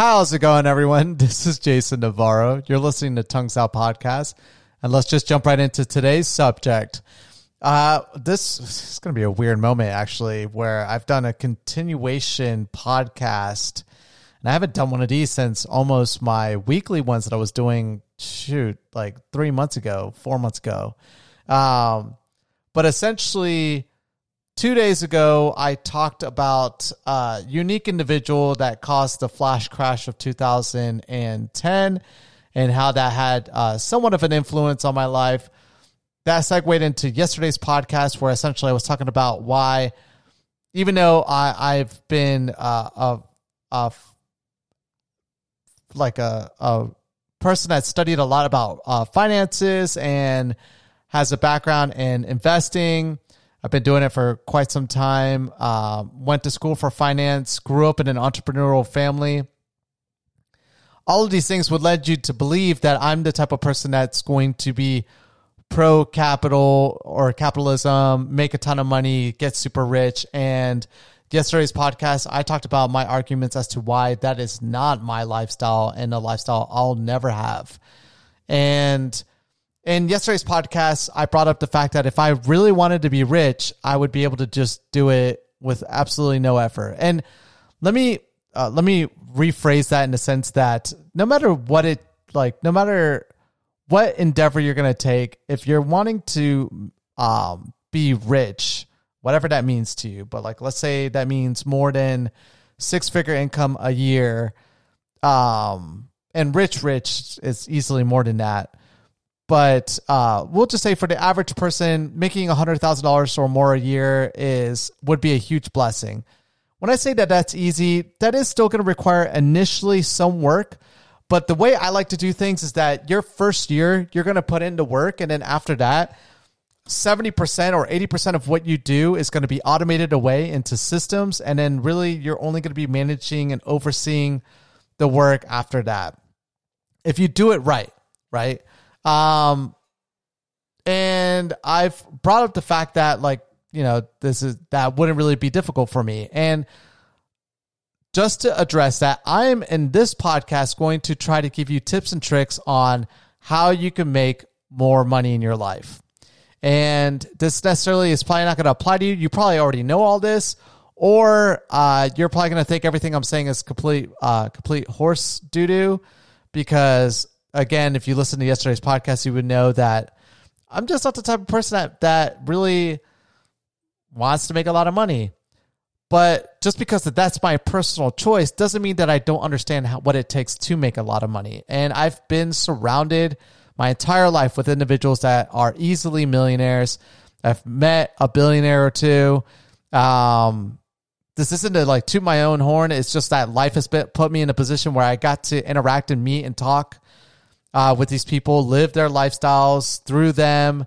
How's it going, everyone? This is Jason Navarro. You're listening to Tongues Out Podcast, and let's just jump right into today's subject. This is going to be a weird moment, actually, where I've done a continuation podcast, and I haven't done one of these since almost my weekly ones that I was doing, like 4 months ago. But essentially, 2 days ago, I talked about a unique individual that caused the flash crash of 2010 and how that had somewhat of an influence on my life. That segued into yesterday's podcast where essentially I was talking about why, even though I've been a person that studied a lot about finances and has a background in investing. I've been doing it for quite some time. Went to school for finance, grew up in an entrepreneurial family. All of these things would lead you to believe that I'm the type of person that's going to be pro-capital or capitalism, make a ton of money, get super rich. And yesterday's podcast, I talked about my arguments as to why that is not my lifestyle and a lifestyle I'll never have. And in yesterday's podcast, I brought up the fact that if I really wanted to be rich, I would be able to just do it with absolutely no effort. And let me rephrase that in the sense that no matter what endeavor you're going to take, if you're wanting to be rich, whatever that means to you, but like let's say that means more than 6-figure income a year, and rich is easily more than that. But we'll just say for the average person, making $100,000 or more a year would be a huge blessing. When I say that that's easy, that is still going to require initially some work. But the way I like to do things is that your first year, you're going to put in the work. And then after that, 70% or 80% of what you do is going to be automated away into systems. And then really, you're only going to be managing and overseeing the work after that. If you do it right? And I've brought up the fact that that wouldn't really be difficult for me. And just to address that, I'm in this podcast going to try to give you tips and tricks on how you can make more money in your life. And this necessarily is probably not going to apply to you. You probably already know all this, or, you're probably going to think everything I'm saying is complete horse doo-doo because again, if you listen to yesterday's podcast, you would know that I'm just not the type of person that really wants to make a lot of money. But just because that's my personal choice doesn't mean that I don't understand what it takes to make a lot of money. And I've been surrounded my entire life with individuals that are easily millionaires. I've met a billionaire or two. This isn't to toot my own horn. It's just that life has put me in a position where I got to interact and meet and talk with these people, live their lifestyles through them.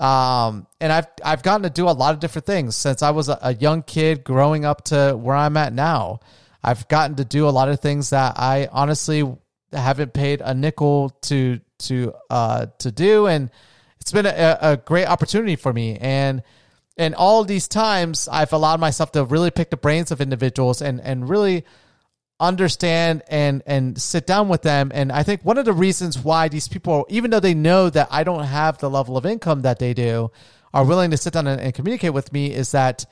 And I've gotten to do a lot of different things since I was a young kid growing up to where I'm at now. I've gotten to do a lot of things that I honestly haven't paid a nickel to do. And it's been a great opportunity for me. And all these times I've allowed myself to really pick the brains of individuals and really understand and sit down with them. And I think one of the reasons why these people, even though they know that I don't have the level of income that they do, are willing to sit down and communicate with me is that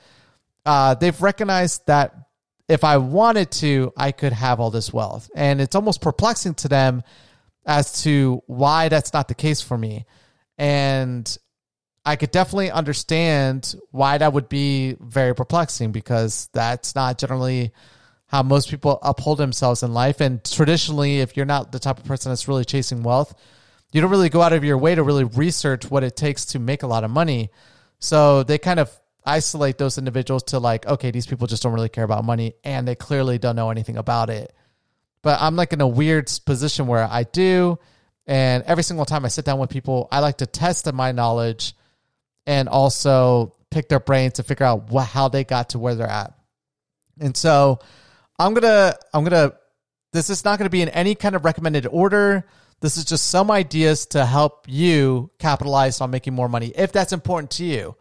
they've recognized that if I wanted to, I could have all this wealth. And it's almost perplexing to them as to why that's not the case for me. And I could definitely understand why that would be very perplexing because that's not generally how most people uphold themselves in life. And traditionally, if you're not the type of person that's really chasing wealth, you don't really go out of your way to really research what it takes to make a lot of money. So they kind of isolate those individuals to okay, these people just don't really care about money and they clearly don't know anything about it. But I'm in a weird position where I do. And every single time I sit down with people, I like to test my knowledge and also pick their brains to figure out how they got to where they're at. And so this is not going to be in any kind of recommended order. This is just some ideas to help you capitalize on making more money, if that's important to you.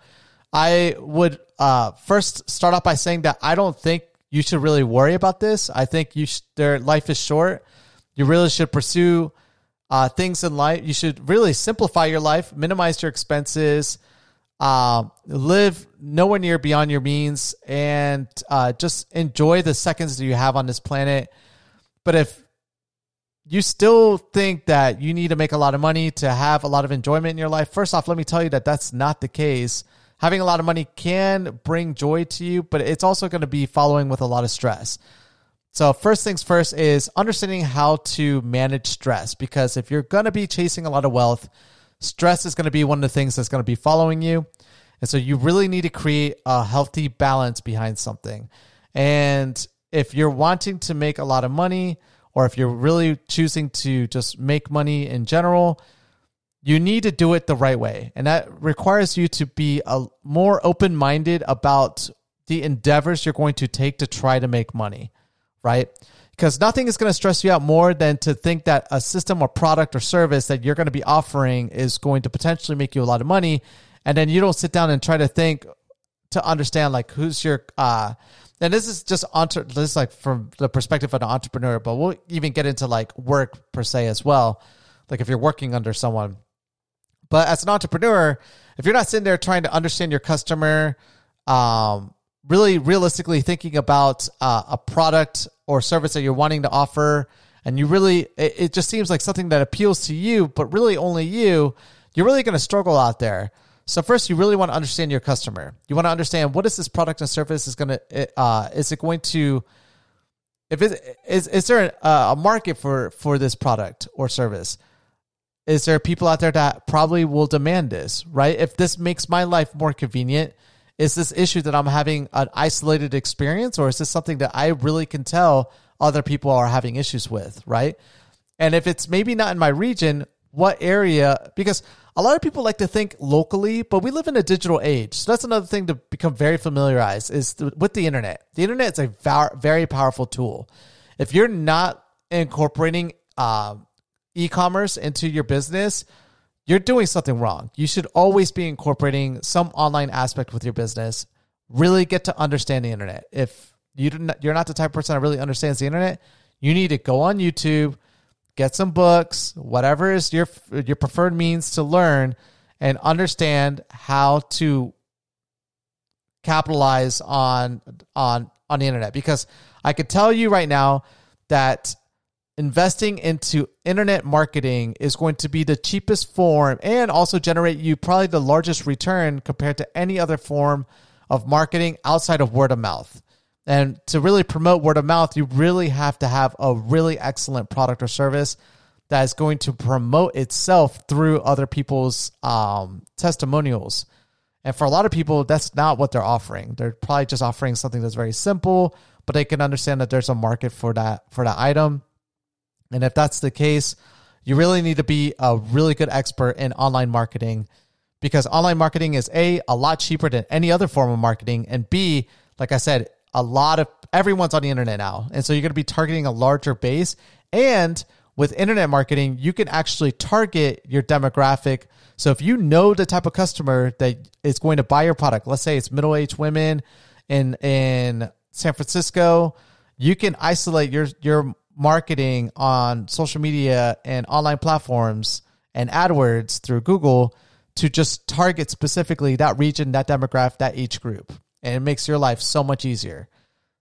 I would first start off by saying that I don't think you should really worry about this. I think their life is short. You really should pursue things in life. You should really simplify your life, minimize your expenses, live nowhere near beyond your means, and just enjoy the seconds that you have on this planet. But if you still think that you need to make a lot of money to have a lot of enjoyment in your life, first off, let me tell you that that's not the case. Having a lot of money can bring joy to you, but it's also going to be following with a lot of stress. So first things first is understanding how to manage stress, because if you're going to be chasing a lot of wealth, stress is going to be one of the things that's going to be following you. And so you really need to create a healthy balance behind something. And if you're wanting to make a lot of money, or if you're really choosing to just make money in general, you need to do it the right way. And that requires you to be more open-minded about the endeavors you're going to take to try to make money, right? Because nothing is going to stress you out more than to think that a system or product or service that you're going to be offering is going to potentially make you a lot of money. And then you don't sit down and try to think to understand, like, who's your... And this is just this is like from the perspective of an entrepreneur, but we'll even get into like work per se as well. Like if you're working under someone. But as an entrepreneur, if you're not sitting there trying to understand your customer, really realistically thinking about a product or service that you're wanting to offer, and you really, it just seems like something that appeals to you, but really only you're really going to struggle out there. So first, you really want to understand your customer. You want to understand, what is this product and service is going to, is it going to, if it is there a market for this product or service? Is there people out there that probably will demand this, right? If this makes my life more convenient, is this issue that I'm having an isolated experience, or is this something that I really can tell other people are having issues with, right? And if it's maybe not in my region, what area, because a lot of people like to think locally, but we live in a digital age. So that's another thing to become very familiarized is with the internet. The internet is a very powerful tool. If you're not incorporating e-commerce into your business, you're doing something wrong. You should always be incorporating some online aspect with your business. Really get to understand the internet. If you're not the type of person that really understands the internet, you need to go on YouTube, get some books, whatever is your preferred means to learn and understand how to capitalize on the internet. Because I could tell you right now that investing into internet marketing is going to be the cheapest form and also generate you probably the largest return compared to any other form of marketing outside of word of mouth. And to really promote word of mouth, you really have to have a really excellent product or service that is going to promote itself through other people's testimonials. And for a lot of people, that's not what they're offering. They're probably just offering something that's very simple, but they can understand that there's a market for that item. And if that's the case, you really need to be a really good expert in online marketing, because online marketing is a lot cheaper than any other form of marketing, and B, like I said, everyone's on the internet now. And so you're going to be targeting a larger base. And with internet marketing, you can actually target your demographic. So if you know the type of customer that is going to buy your product, let's say it's middle-aged women in San Francisco, you can isolate your marketing on social media and online platforms and AdWords through Google to just target specifically that region, that demographic, that age group. And it makes your life so much easier.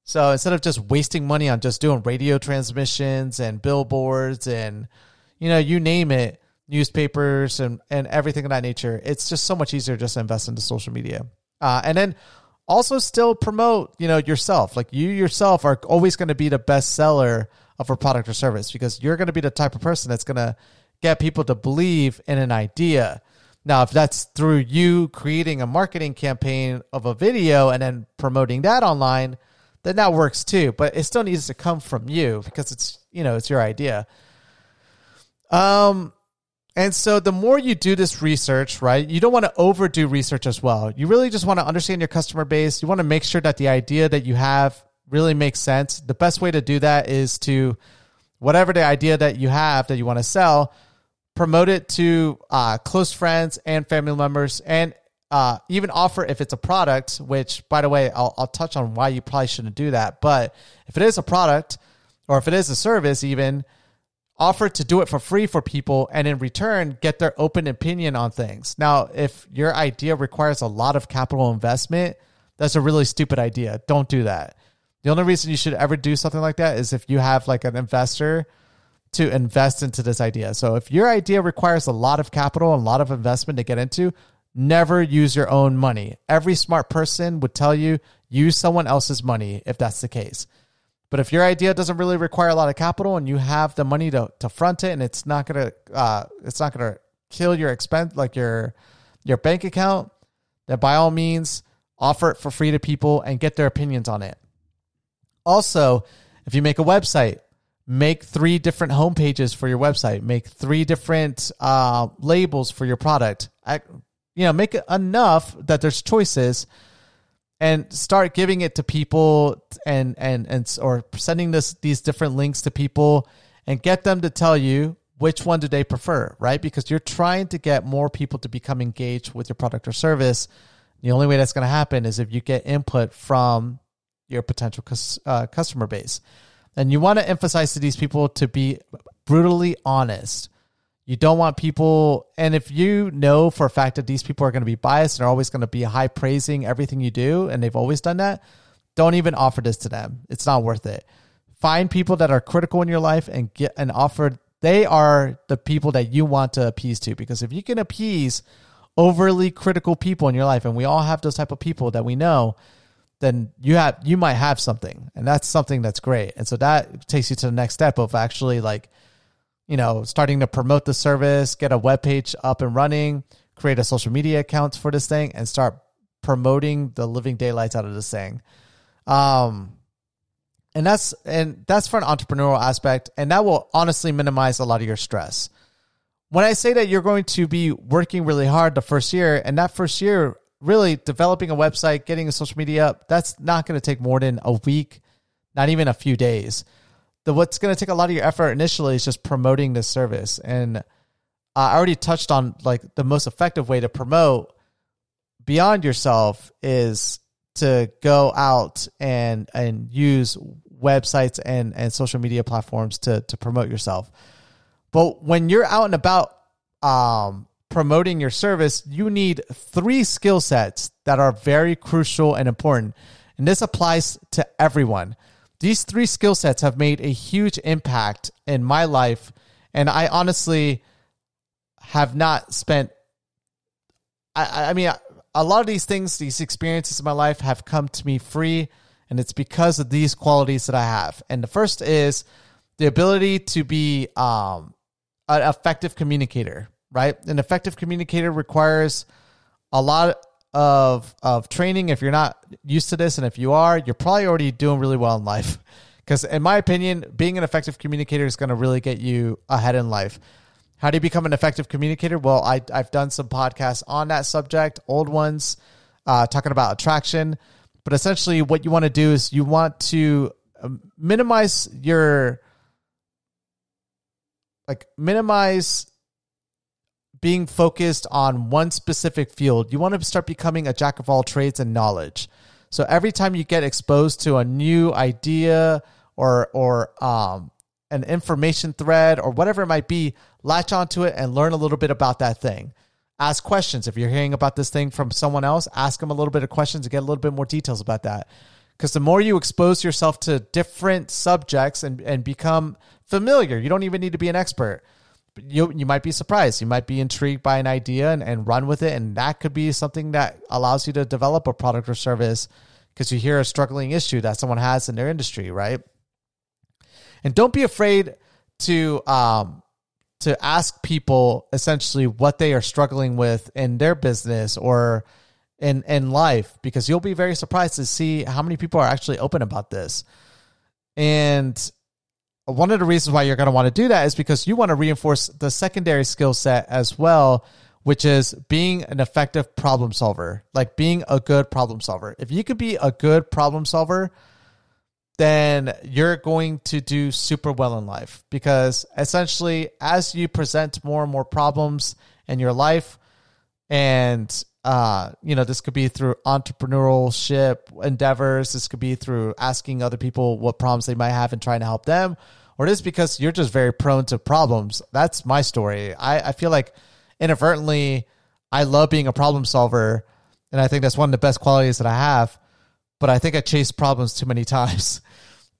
So instead of just wasting money on just doing radio transmissions and billboards and, you name it, newspapers and everything of that nature, it's just so much easier just to invest into social media. And then also still promote, yourself. Like you yourself are always going to be the best seller of a product or service, because you're going to be the type of person that's going to get people to believe in an idea. Now, if that's through you creating a marketing campaign of a video and then promoting that online, then that works too. But it still needs to come from you, because it's, it's your idea. And so the more you do this research, right, you don't want to overdo research as well. You really just want to understand your customer base. You want to make sure that the idea that you have really makes sense. The best way to do that is to, whatever the idea that you have that you want to sell, promote it to close friends and family members and even offer if it's a product, which, by the way, I'll touch on why you probably shouldn't do that. But if it is a product or if it is a service, even offer to do it for free for people, and in return, get their open opinion on things. Now, if your idea requires a lot of capital investment, that's a really stupid idea. Don't do that. The only reason you should ever do something like that is if you have like an investor to invest into this idea. So if your idea requires a lot of capital and a lot of investment to get into, never use your own money. Every smart person would tell you, use someone else's money if that's the case. But if your idea doesn't really require a lot of capital and you have the money to front it, and it's not gonna kill your expense, like your bank account, then by all means offer it for free to people and get their opinions on it. Also, if you make a website, make 3 different homepages for your website. Make 3 different labels for your product. Make it enough that there's choices. And start giving it to people or sending these different links to people and get them to tell you which one do they prefer, right? Because you're trying to get more people to become engaged with your product or service. The only way that's going to happen is if you get input from your potential customer base. And you want to emphasize to these people to be brutally honest. You don't want people, and if you know for a fact that these people are going to be biased and are always going to be high praising everything you do, and they've always done that, don't even offer this to them. It's not worth it. Find people that are critical in your life and offer. They are the people that you want to appease to, because if you can appease overly critical people in your life, and we all have those type of people that we know, then you might have something, and that's something that's great. And so that takes you to the next step of actually starting to promote the service, get a web page up and running, create a social media account for this thing, and start promoting the living daylights out of this thing. And that's for an entrepreneurial aspect, and that will honestly minimize a lot of your stress. When I say that you're going to be working really hard the first year, and that first year really developing a website, getting a social media up, that's not going to take more than a week, not even a few days. What's going to take a lot of your effort initially is just promoting this service. And I already touched on the most effective way to promote beyond yourself is to go out and use websites and social media platforms to promote yourself. But when you're out and about promoting your service, you need 3 skill sets that are very crucial and important. And this applies to everyone. These 3 skill sets have made a huge impact in my life, and I honestly have not spent... I mean, a lot of these things, these experiences in my life have come to me free, and it's because of these qualities that I have. And the first is the ability to be an effective communicator, right? An effective communicator requires a lot of training. If you're not used to this, and if you are, you're probably already doing really well in life, because in my opinion, being an effective communicator is going to really get you ahead in life. How do you become an effective communicator? Well, I've done some podcasts on that subject, old ones, talking about attraction. But essentially what you want to do is you want to minimize being focused on one specific field. You want to start becoming a jack of all trades and knowledge. So every time you get exposed to a new idea or an information thread or whatever it might be, latch onto it and learn a little bit about that thing. Ask questions. If you're hearing about this thing from someone else, ask them a little bit of questions to get a little bit more details about that. Because the more you expose yourself to different subjects and become familiar, you don't even need to be an expert. You might be surprised. You might be intrigued by an idea and run with it. And that could be something that allows you to develop a product or service because you hear a struggling issue that someone has in their industry, right? And don't be afraid to ask people essentially what they are struggling with in their business or in life, because you'll be very surprised to see how many people are actually open about this. And one of the reasons why you're going to want to do that is because you want to reinforce the secondary skill set as well, which is being an effective problem solver, like being a good problem solver. If you could be a good problem solver, then you're going to do super well in life, because essentially as you present more and more problems in your life and You know, this could be through entrepreneurship endeavors. This could be through asking other people what problems they might have and trying to help them. Or it is because you're just very prone to problems. That's my story. I feel like inadvertently, I love being a problem solver. And I think that's one of the best qualities that I have. But I think I chased problems too many times.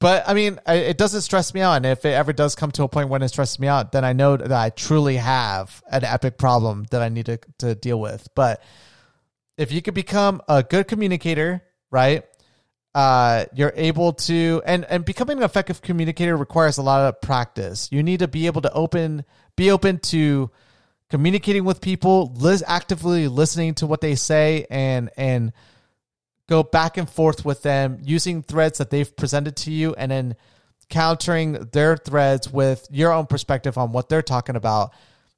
But I mean, it doesn't stress me out. And if it ever does come to a point when it stresses me out, then I know that I truly have an epic problem that I need to deal with. But if you could become a good communicator, right, you're able to, and becoming an effective communicator requires a lot of practice. You need to be able to be open to communicating with people, actively listening to what they say, and go back and forth with them, using threads that they've presented to you, and then countering their threads with your own perspective on what they're talking about.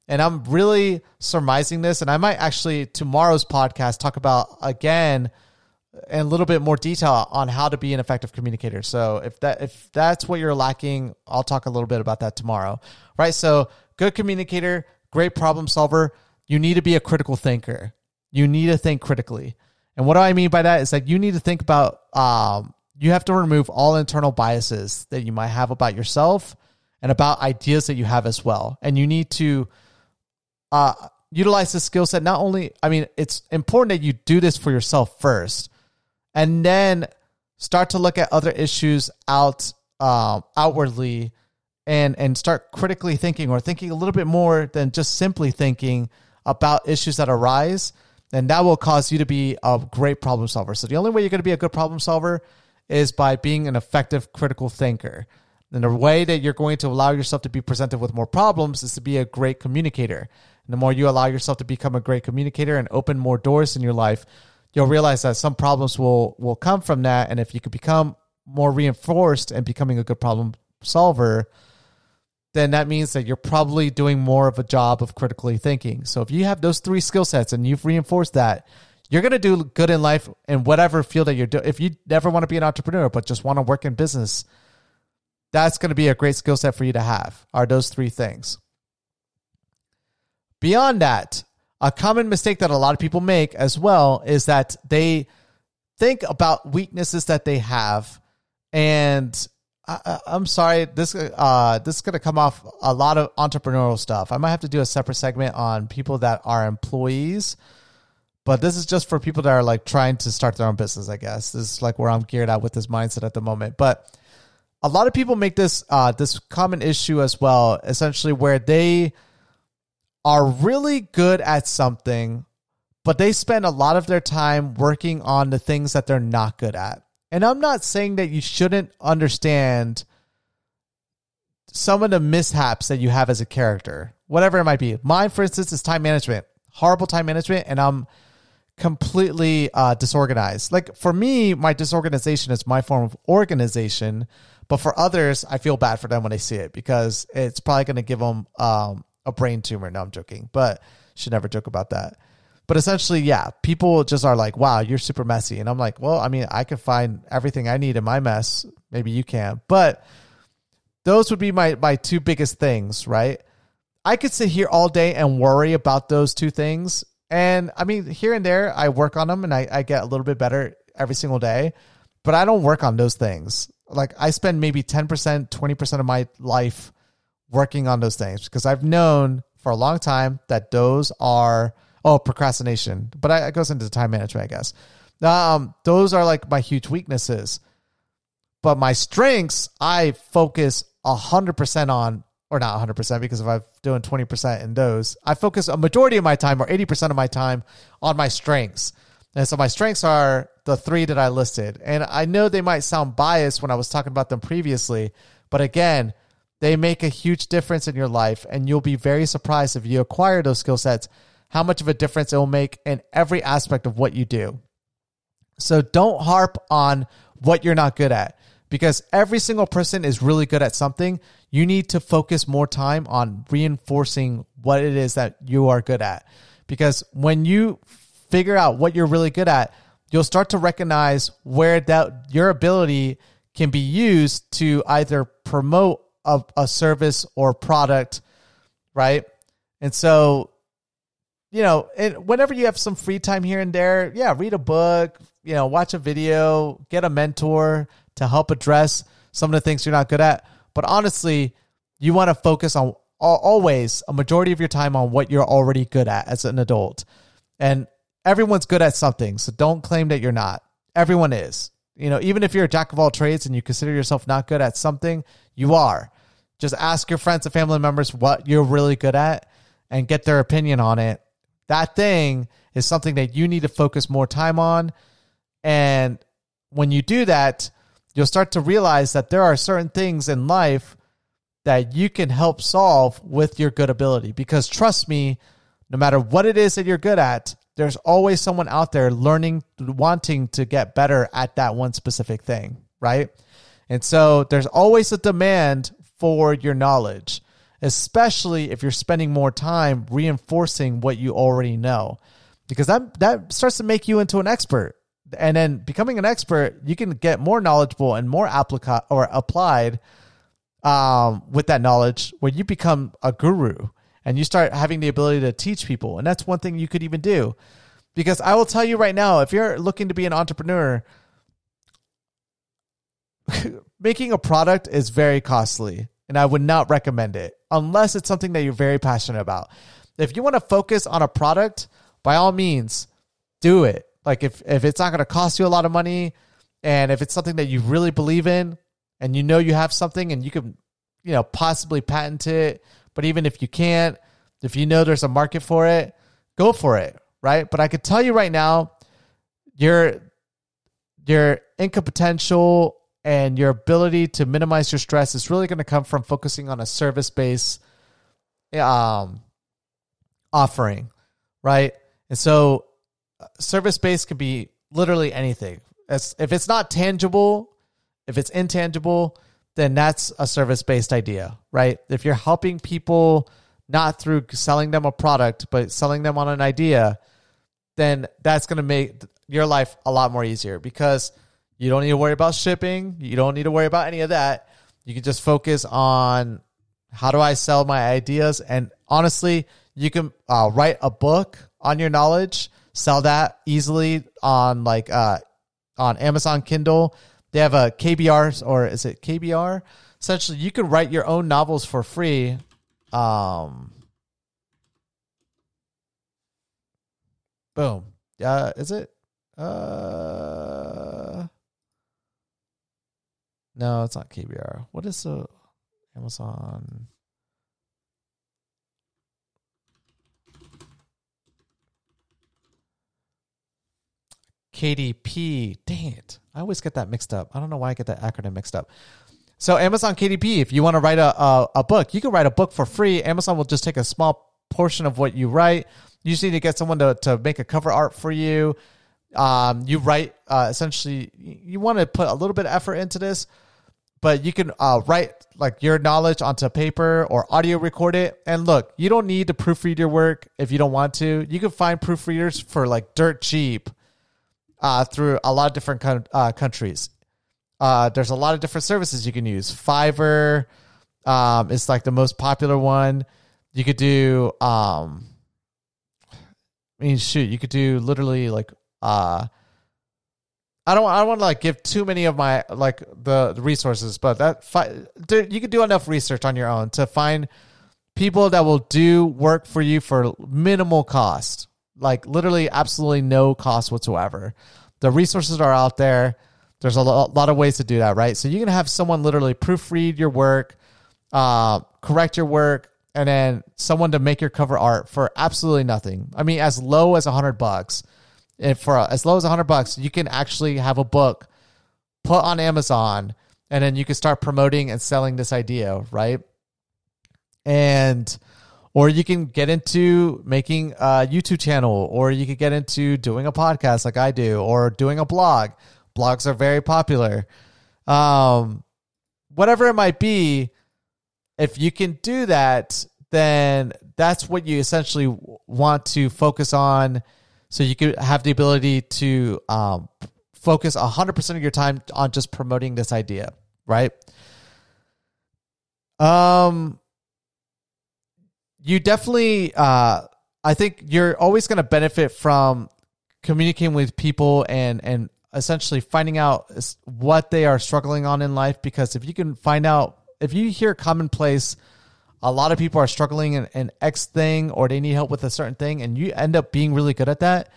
And I'm really surmising this, and I might actually, tomorrow's podcast, talk about, again, in a little bit more detail on how to be an effective communicator. So if that's what you're lacking, I'll talk a little bit about that tomorrow. Right? So good communicator, great problem solver. You need to be a critical thinker. You need to think critically. And what do I mean by that is that you need to think about, you have to remove all internal biases that you might have about yourself and about ideas that you have as well. And you need to utilize this skill set. Not only, I mean, it's important that you do this for yourself first and then start to look at other issues outwardly and start critically thinking, or thinking a little bit more than just simply thinking about issues that arise. And that will cause you to be a great problem solver. So the only way you're going to be a good problem solver is by being an effective critical thinker. And the way that you're going to allow yourself to be presented with more problems is to be a great communicator. And the more you allow yourself to become a great communicator and open more doors in your life, you'll realize that some problems will come from that. And if you could become more reinforced in becoming a good problem solver, then that means that you're probably doing more of a job of critically thinking. So if you have those three skill sets and you've reinforced that, you're going to do good in life in whatever field that you're doing. If you never want to be an entrepreneur, but just want to work in business, that's going to be a great skill set for you to have, are those three things. Beyond that, a common mistake that a lot of people make as well is that they think about weaknesses that they have, and I'm sorry, this is going to come off a lot of entrepreneurial stuff. I might have to do a separate segment on people that are employees, but this is just for people that are like trying to start their own business, I guess. This is like where I'm geared out with this mindset at the moment. But a lot of people make this this common issue as well, essentially where they are really good at something, but they spend a lot of their time working on the things that they're not good at. And I'm not saying that you shouldn't understand some of the mishaps that you have as a character, whatever it might be. Mine, for instance, is time management, horrible time management, and I'm completely disorganized. Like for me, my disorganization is my form of organization, but for others, I feel bad for them when they see it because it's probably going to give them a brain tumor. No, I'm joking, but should never joke about that. But essentially, yeah, people just are like, wow, you're super messy. And I'm like, well, I mean, I can find everything I need in my mess. Maybe you can. But those would be my two biggest things, right? I could sit here all day and worry about those two things. And I mean, here and there, I work on them and I get a little bit better every single day. But I don't work on those things. Like I spend maybe 10%, 20% of my life working on those things because I've known for a long time that those are... Oh, procrastination. But it goes into time management, I guess. Those are like my huge weaknesses. But my strengths, I focus 100% on, or not 100%, because if I'm doing 20% in those, I focus a majority of my time or 80% of my time on my strengths. And so my strengths are the three that I listed. And I know they might sound biased when I was talking about them previously, but again, they make a huge difference in your life. And you'll be very surprised if you acquire those skill sets, how much of a difference it will make in every aspect of what you do. So don't harp on what you're not good at because every single person is really good at something. You need to focus more time on reinforcing what it is that you are good at, because when you figure out what you're really good at, you'll start to recognize where that your ability can be used to either promote a service or product, right? And so you know, and whenever you have some free time here and there, yeah, read a book, you know, watch a video, get a mentor to help address some of the things you're not good at. But honestly, you want to focus on always a majority of your time on what you're already good at as an adult. And everyone's good at something, so don't claim that you're not. Everyone is. You know, even if you're a jack of all trades and you consider yourself not good at something, you are. Just ask your friends and family members what you're really good at and get their opinion on it. That thing is something that you need to focus more time on. And when you do that, you'll start to realize that there are certain things in life that you can help solve with your good ability. Because trust me, no matter what it is that you're good at, there's always someone out there learning, wanting to get better at that one specific thing, right? And so there's always a demand for your knowledge, especially if you're spending more time reinforcing what you already know, because that starts to make you into an expert. And then becoming an expert, you can get more knowledgeable and more applied with that knowledge, where you become a guru and you start having the ability to teach people. And that's one thing you could even do, because I will tell you right now, if you're looking to be an entrepreneur, making a product is very costly, and I would not recommend it unless it's something that you're very passionate about. If you want to focus on a product, by all means, do it. Like if it's not going to cost you a lot of money, and if it's something that you really believe in, and you know you have something and you can, you know, possibly patent it. But even if you can't, if you know there's a market for it, go for it, right? But I could tell you right now, your income potential and your ability to minimize your stress is really going to come from focusing on a service-based offering, right? And so service-based could be literally anything. If it's not tangible, if it's intangible, then that's a service-based idea, right? If you're helping people not through selling them a product, but selling them on an idea, then that's going to make your life a lot more easier, because you don't need to worry about shipping. You don't need to worry about any of that. You can just focus on, how do I sell my ideas? And honestly, you can write a book on your knowledge, sell that easily on on Amazon Kindle. They have a KBR, or is it KBR? Essentially, you can write your own novels for free. Boom. Is it? No, it's not KBR. What is the Amazon? KDP. Dang it. I always get that mixed up. I don't know why I get that acronym mixed up. So Amazon KDP, if you want to write a book, you can write a book for free. Amazon will just take a small portion of what you write. You just need to get someone to make a cover art for you. You write, essentially, you want to put a little bit of effort into this, but you can write like your knowledge onto paper or audio record it. And look, you don't need to proofread your work if you don't want to. You can find proofreaders for like dirt cheap. Through a lot of different countries. There's a lot of different services you can use. Fiverr is like the most popular one. You could do, you could do literally like, I don't want to like give too many of my, like the resources, but you could do enough research on your own to find people that will do work for you for minimal cost. Like literally absolutely no cost whatsoever. The resources are out there. There's a lot of ways to do that, right? So you can have someone literally proofread your work, correct your work, and then someone to make your cover art for absolutely nothing. I mean, as low as $100. And for as low as $100, you can actually have a book put on Amazon, and then you can start promoting and selling this idea, right? Or you can get into making a YouTube channel, or you could get into doing a podcast like I do, or doing a blog. Blogs are very popular. Whatever it might be, if you can do that, then that's what you essentially want to focus on, so you could have the ability to focus 100% of your time on just promoting this idea, right? You definitely I think you're always going to benefit from communicating with people and essentially finding out what they are struggling on in life. Because if you can find out, if you hear commonplace, a lot of people are struggling in X thing, or they need help with a certain thing, and you end up being really good at that,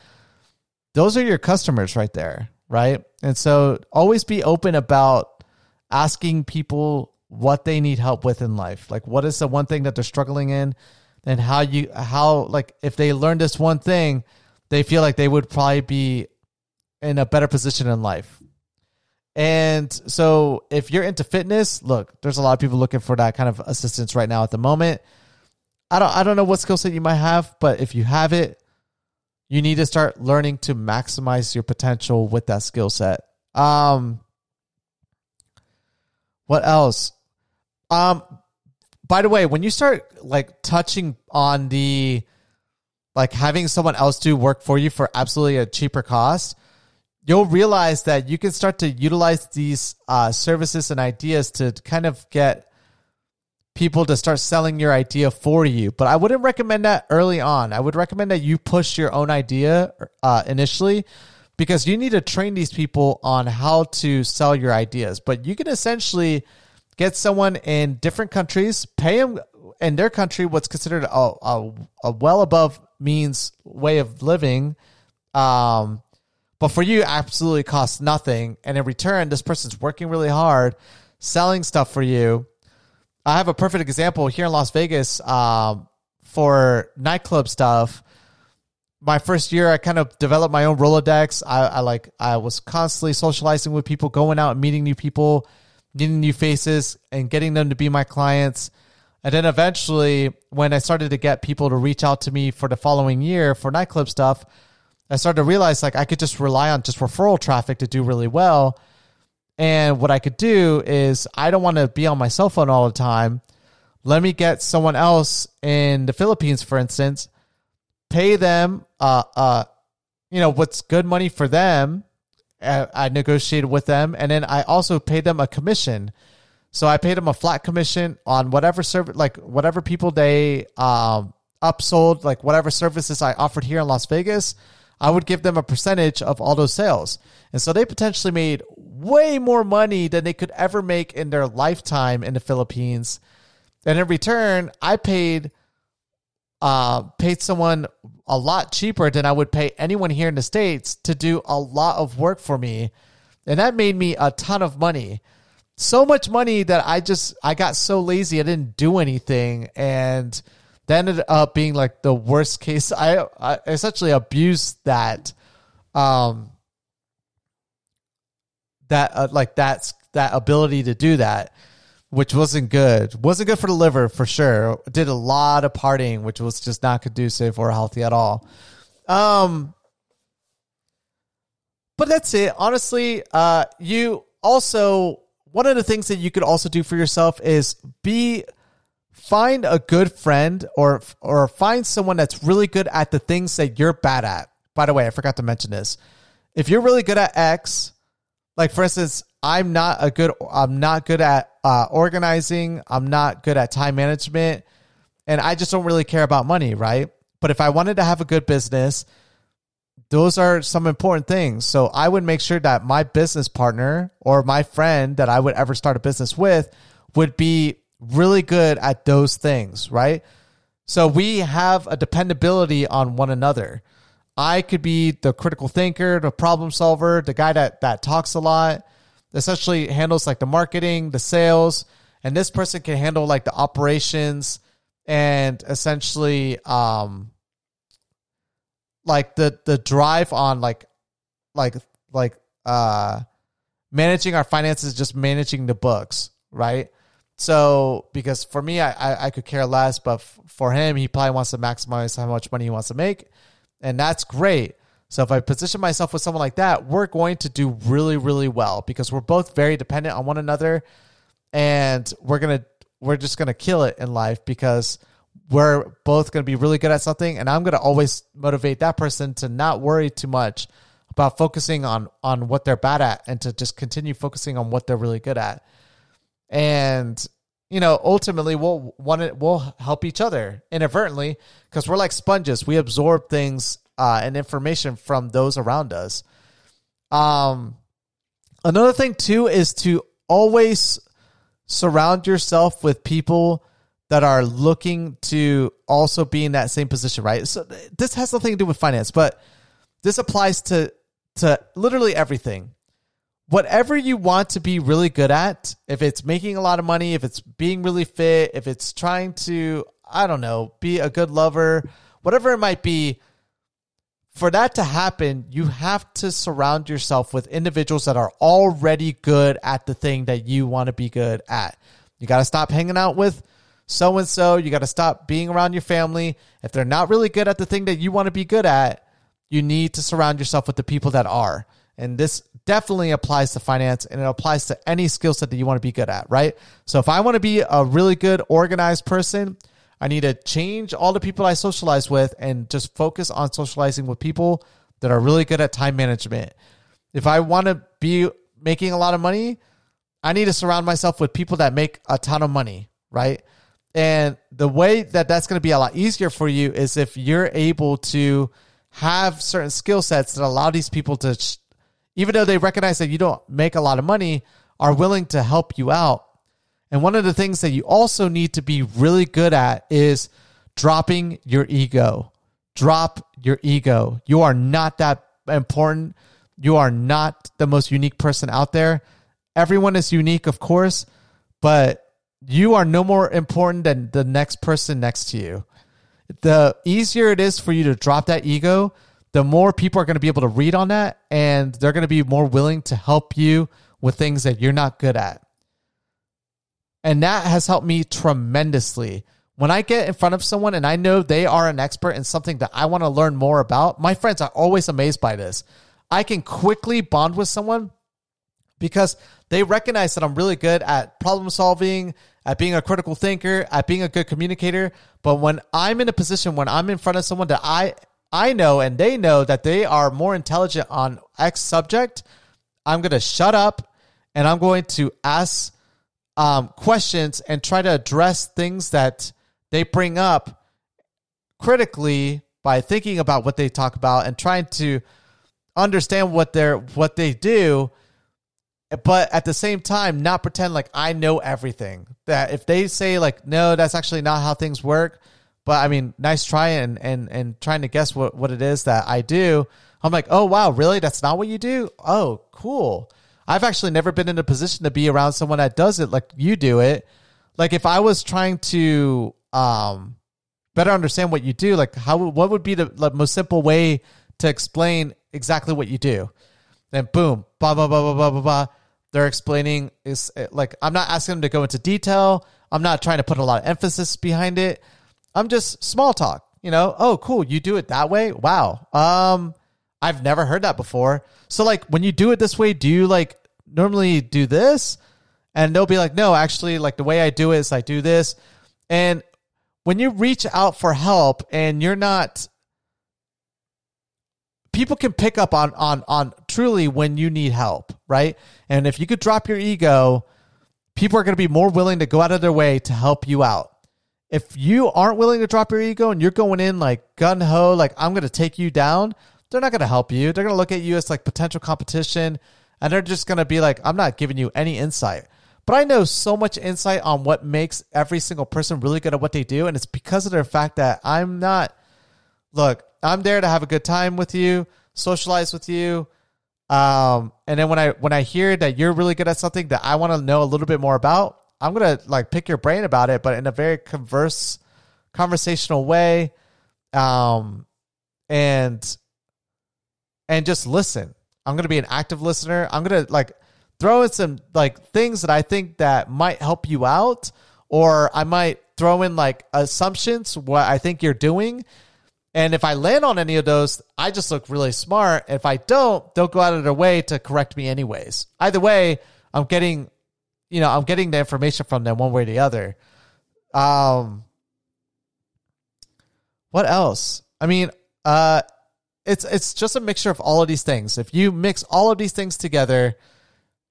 those are your customers right there, right? And so always be open about asking people what they need help with in life. Like, what is the one thing that they're struggling in, and how if they learn this one thing, they feel like they would probably be in a better position in life. And so if you're into fitness, look, there's a lot of people looking for that kind of assistance right now at the moment. I don't know what skill set you might have, but if you have it, you need to start learning to maximize your potential with that skill set. What else? By the way, when you start touching on the having someone else do work for you for absolutely a cheaper cost, you'll realize that you can start to utilize these services and ideas to kind of get people to start selling your idea for you. But I wouldn't recommend that early on. I would recommend that you push your own idea initially, because you need to train these people on how to sell your ideas. But you can essentially get someone in different countries, pay them in their country what's considered a well above means way of living, but for you, absolutely costs nothing. And in return, this person's working really hard, selling stuff for you. I have a perfect example here in Las Vegas for nightclub stuff. My first year, I kind of developed my own Rolodex. I was constantly socializing with people, going out and meeting new people, meeting new faces, and getting them to be my clients. And then eventually, when I started to get people to reach out to me for the following year for nightclub stuff, I started to realize I could just rely on just referral traffic to do really well. And what I could do is, I don't want to be on my cell phone all the time. Let me get someone else in the Philippines, for instance, pay them, what's good money for them. I negotiated with them. And then I also paid them a commission. So I paid them a flat commission on whatever service, whatever people they upsold, whatever services I offered here in Las Vegas. I would give them a percentage of all those sales. And so they potentially made way more money than they could ever make in their lifetime in the Philippines. And in return, I paid someone a lot cheaper than I would pay anyone here in the States to do a lot of work for me. And that made me a ton of money. So much money that I got so lazy, I didn't do anything. And that ended up being the worst case. I essentially abused that, that ability to do that, which wasn't good. Wasn't good for the liver, for sure. Did a lot of partying, which was just not conducive or healthy at all. But that's it. Honestly, one of the things that you could also do for yourself is find a good friend or find someone that's really good at the things that you're bad at. By the way, I forgot to mention this. If you're really good at X, for instance, I'm not good at organizing. I'm not good at time management, and I just don't really care about money, right? But if I wanted to have a good business, those are some important things. So I would make sure that my business partner or my friend that I would ever start a business with would be really good at those things, right? So we have a dependability on one another. I could be the critical thinker, the problem solver, the guy that talks a lot, essentially handles the marketing, the sales, and this person can handle the operations and essentially the drive on managing our finances, just managing the books, right? So, because for me, I could care less, but for him, he probably wants to maximize how much money he wants to make. And that's great. So if I position myself with someone like that, we're going to do really, really well, because we're both very dependent on one another, and we're just going to kill it in life, because we're both going to be really good at something. And I'm going to always motivate that person to not worry too much about focusing on what they're bad at, and to just continue focusing on what they're really good at. And you know, ultimately we'll help each other inadvertently because we're like sponges. We absorb things and information from those around us. Another thing too is to always surround yourself with people that are looking to also be in that same position, right? So this has nothing to do with finance, but this applies to literally everything. Whatever you want to be really good at, if it's making a lot of money, if it's being really fit, if it's trying to, I don't know, be a good lover, whatever it might be, for that to happen, you have to surround yourself with individuals that are already good at the thing that you want to be good at. You got to stop hanging out with so-and-so. You got to stop being around your family. If they're not really good at the thing that you want to be good at, you need to surround yourself with the people that are. And this definitely applies to finance, and it applies to any skill set that you want to be good at, right? So if I want to be a really good organized person, I need to change all the people I socialize with and just focus on socializing with people that are really good at time management. If I want to be making a lot of money, I need to surround myself with people that make a ton of money, right? And the way that that's going to be a lot easier for you is if you're able to have certain skill sets that allow these people to, even though they recognize that you don't make a lot of money, are willing to help you out. And one of the things that you also need to be really good at is dropping your ego. Drop your ego. You are not that important. You are not the most unique person out there. Everyone is unique, of course, but you are no more important than the next person next to you. The easier it is for you to drop that ego, the more people are going to be able to read on that, and they're going to be more willing to help you with things that you're not good at. And that has helped me tremendously. When I get in front of someone and I know they are an expert in something that I want to learn more about, my friends are always amazed by this. I can quickly bond with someone because they recognize that I'm really good at problem solving, at being a critical thinker, at being a good communicator. But when I'm in a position, when I'm in front of someone that I know and they know that they are more intelligent on X subject, I'm going to shut up and I'm going to ask questions and try to address things that they bring up critically by thinking about what they talk about and trying to understand what they do, but at the same time, not pretend like I know everything. That if they say like, no, that's actually not how things work, but I mean, nice try and trying to guess what it is that I do. I'm like, oh, wow, really? That's not what you do? Oh, cool. I've actually never been in a position to be around someone that does it like you do it. Like if I was trying to better understand what you do, like what would be the most simple way to explain exactly what you do? Then boom, blah, blah, blah, blah, blah, blah, blah. They're explaining. It's like, I'm not asking them to go into detail. I'm not trying to put a lot of emphasis behind it. I'm just small talk, you know? Oh, cool. You do it that way? Wow. I've never heard that before. So like when you do it this way, do you like normally do this? And they'll be like, no, actually like the way I do it is I do this. And when you reach out for help and you're not, people can pick up on truly when you need help, right? And if you could drop your ego, people are going to be more willing to go out of their way to help you out. If you aren't willing to drop your ego and you're going in like gung-ho, like I'm going to take you down, they're not going to help you. They're going to look at you as like potential competition, and they're just going to be like, I'm not giving you any insight. But I know so much insight on what makes every single person really good at what they do, and it's because of the fact that I'm not, look, I'm there to have a good time with you, socialize with you, and then when I hear that you're really good at something that I want to know a little bit more about, I'm going to like pick your brain about it, but in a very conversational way. And just listen. I'm going to be an active listener. I'm going to like throw in some like things that I think that might help you out, or I might throw in like assumptions, what I think you're doing. And if I land on any of those, I just look really smart. If I don't, they'll go out of their way to correct me anyways. Either way, I'm getting the information from them one way or the other. What else? I mean, it's just a mixture of all of these things. If you mix all of these things together,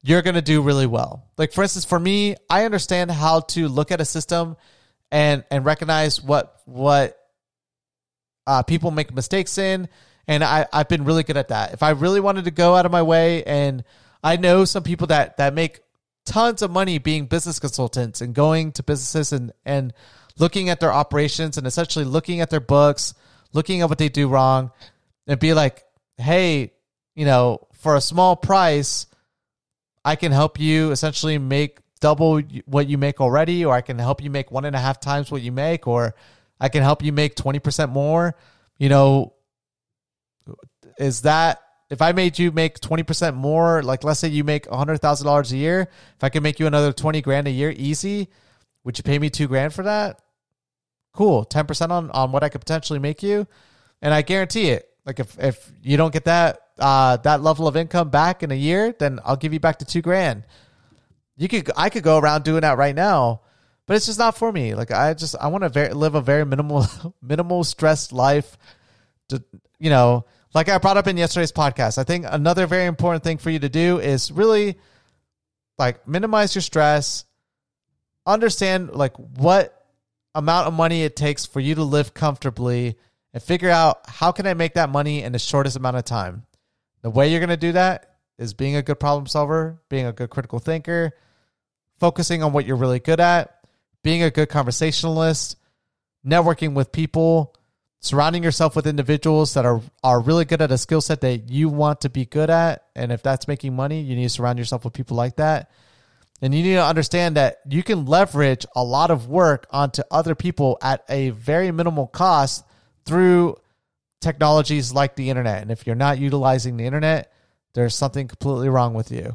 you're going to do really well. Like, for instance, for me, I understand how to look at a system and recognize what people make mistakes in. And I've been really good at that. If I really wanted to go out of my way, and I know some people that make tons of money being business consultants and going to businesses and looking at their operations and essentially looking at their books, looking at what they do wrong, and be like, hey, you know, for a small price, I can help you essentially make double what you make already, or I can help you make 1.5 times what you make, or I can help you make 20% more. You know, is that, if I made you make 20% more, like let's say you make $100,000 a year, if I can make you another 20 grand a year easy, would you pay me 2 grand for that? Cool. 10% on what I could potentially make you. And I guarantee it. Like if you don't get that level of income back in a year, then I'll give you back to 2 grand. I could go around doing that right now, but it's just not for me. Like I want to live a very minimal stress life. To, you know, like I brought up in yesterday's podcast, I think another very important thing for you to do is really like minimize your stress, understand like what amount of money it takes for you to live comfortably, and figure out how can I make that money in the shortest amount of time. The way you're going to do that is being a good problem solver, being a good critical thinker, focusing on what you're really good at, being a good conversationalist, networking with people, surrounding yourself with individuals that are really good at a skill set that you want to be good at. And if that's making money, you need to surround yourself with people like that. And you need to understand that you can leverage a lot of work onto other people at a very minimal cost through technologies like the internet. And if you're not utilizing the internet, there's something completely wrong with you.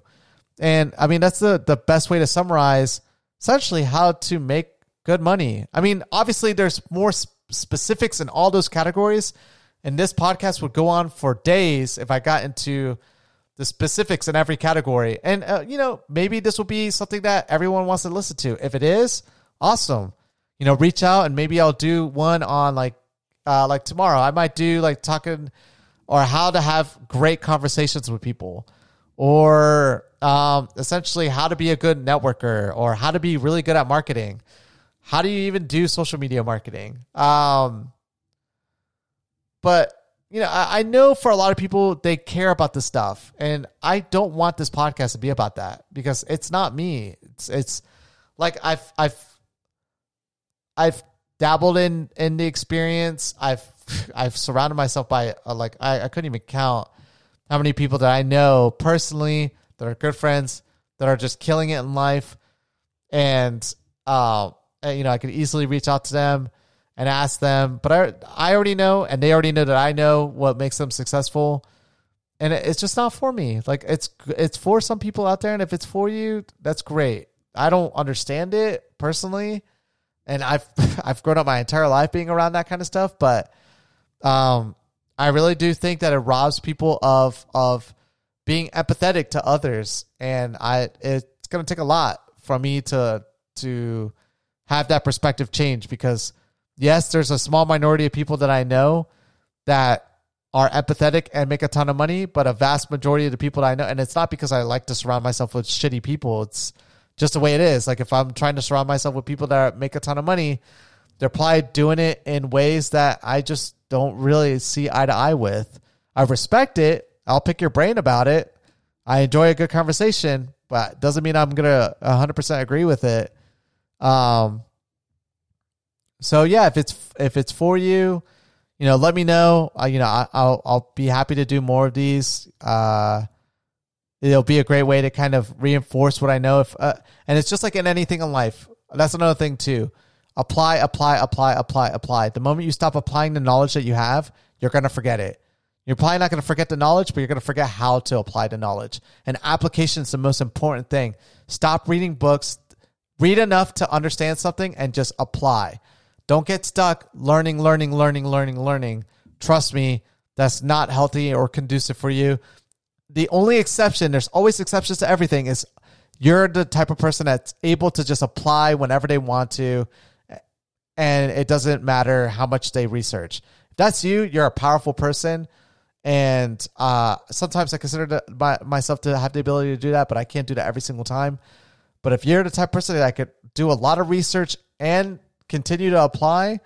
And I mean, that's the best way to summarize essentially how to make good money. I mean, obviously there's more specifics in all those categories, and this podcast would go on for days if I got into the specifics in every category. And you know, maybe this will be something that everyone wants to listen to. If it is, awesome. You know, reach out and maybe I'll do one on like tomorrow. I might do like talking or how to have great conversations with people, or essentially how to be a good networker, or how to be really good at marketing. How do you even do social media marketing? But you know, I know for a lot of people, they care about this stuff, and I don't want this podcast to be about that because it's not me. It's like I've dabbled in the experience. I've surrounded myself by like I couldn't even count how many people that I know personally that are good friends that are just killing it in life, and you know, I could easily reach out to them and ask them, but I already know, and they already know that I know what makes them successful, and it's just not for me. Like it's for some people out there, and if it's for you, that's great. I don't understand it personally. And I've grown up my entire life being around that kind of stuff, but I really do think that it robs people of being empathetic to others, and it's going to take a lot for me to have that perspective change. Because yes, there's a small minority of people that I know that are empathetic and make a ton of money, but a vast majority of the people that I know, and it's not because I like to surround myself with shitty people. It's just the way it is. Like if I'm trying to surround myself with people that make a ton of money, they're probably doing it in ways that I just don't really see eye to eye with. I respect it. I'll pick your brain about it. I enjoy a good conversation, but it doesn't mean I'm going to 100% agree with it. So yeah, if it's for you, you know, let me know. You know, I'll be happy to do more of these. It'll be a great way to kind of reinforce what I know. And it's just like in anything in life. That's another thing too. Apply. The moment you stop applying the knowledge that you have, you're going to forget it. You're probably not going to forget the knowledge, but you're going to forget how to apply the knowledge. And application is the most important thing. Stop reading books. Read enough to understand something and just apply. Don't get stuck learning. Trust me, that's not healthy or conducive for you. The only exception, there's always exceptions to everything, is you're the type of person that's able to just apply whenever they want to, and it doesn't matter how much they research. If that's you, you're a powerful person, And sometimes I consider myself to have the ability to do that, but I can't do that every single time. But if you're the type of person that could do a lot of research and continue to apply,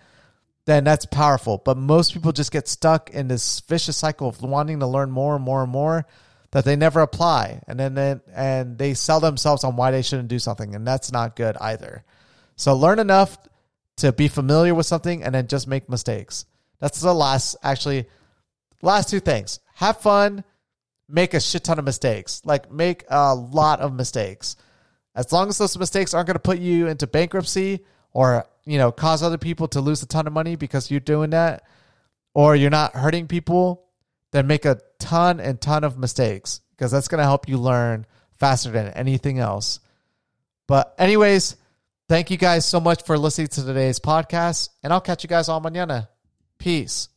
then that's powerful. But most people just get stuck in this vicious cycle of wanting to learn more and more and more that they never apply. And then they sell themselves on why they shouldn't do something. And that's not good either. So learn enough to be familiar with something and then just make mistakes. That's the last two things. Have fun, make a shit ton of mistakes. Like, make a lot of mistakes. As long as those mistakes aren't going to put you into bankruptcy or, you know, cause other people to lose a ton of money because you're doing that, or you're not hurting people, then make a ton and ton of mistakes, because that's going to help you learn faster than anything else. But anyways, thank you guys so much for listening to today's podcast, and I'll catch you guys all mañana. Peace.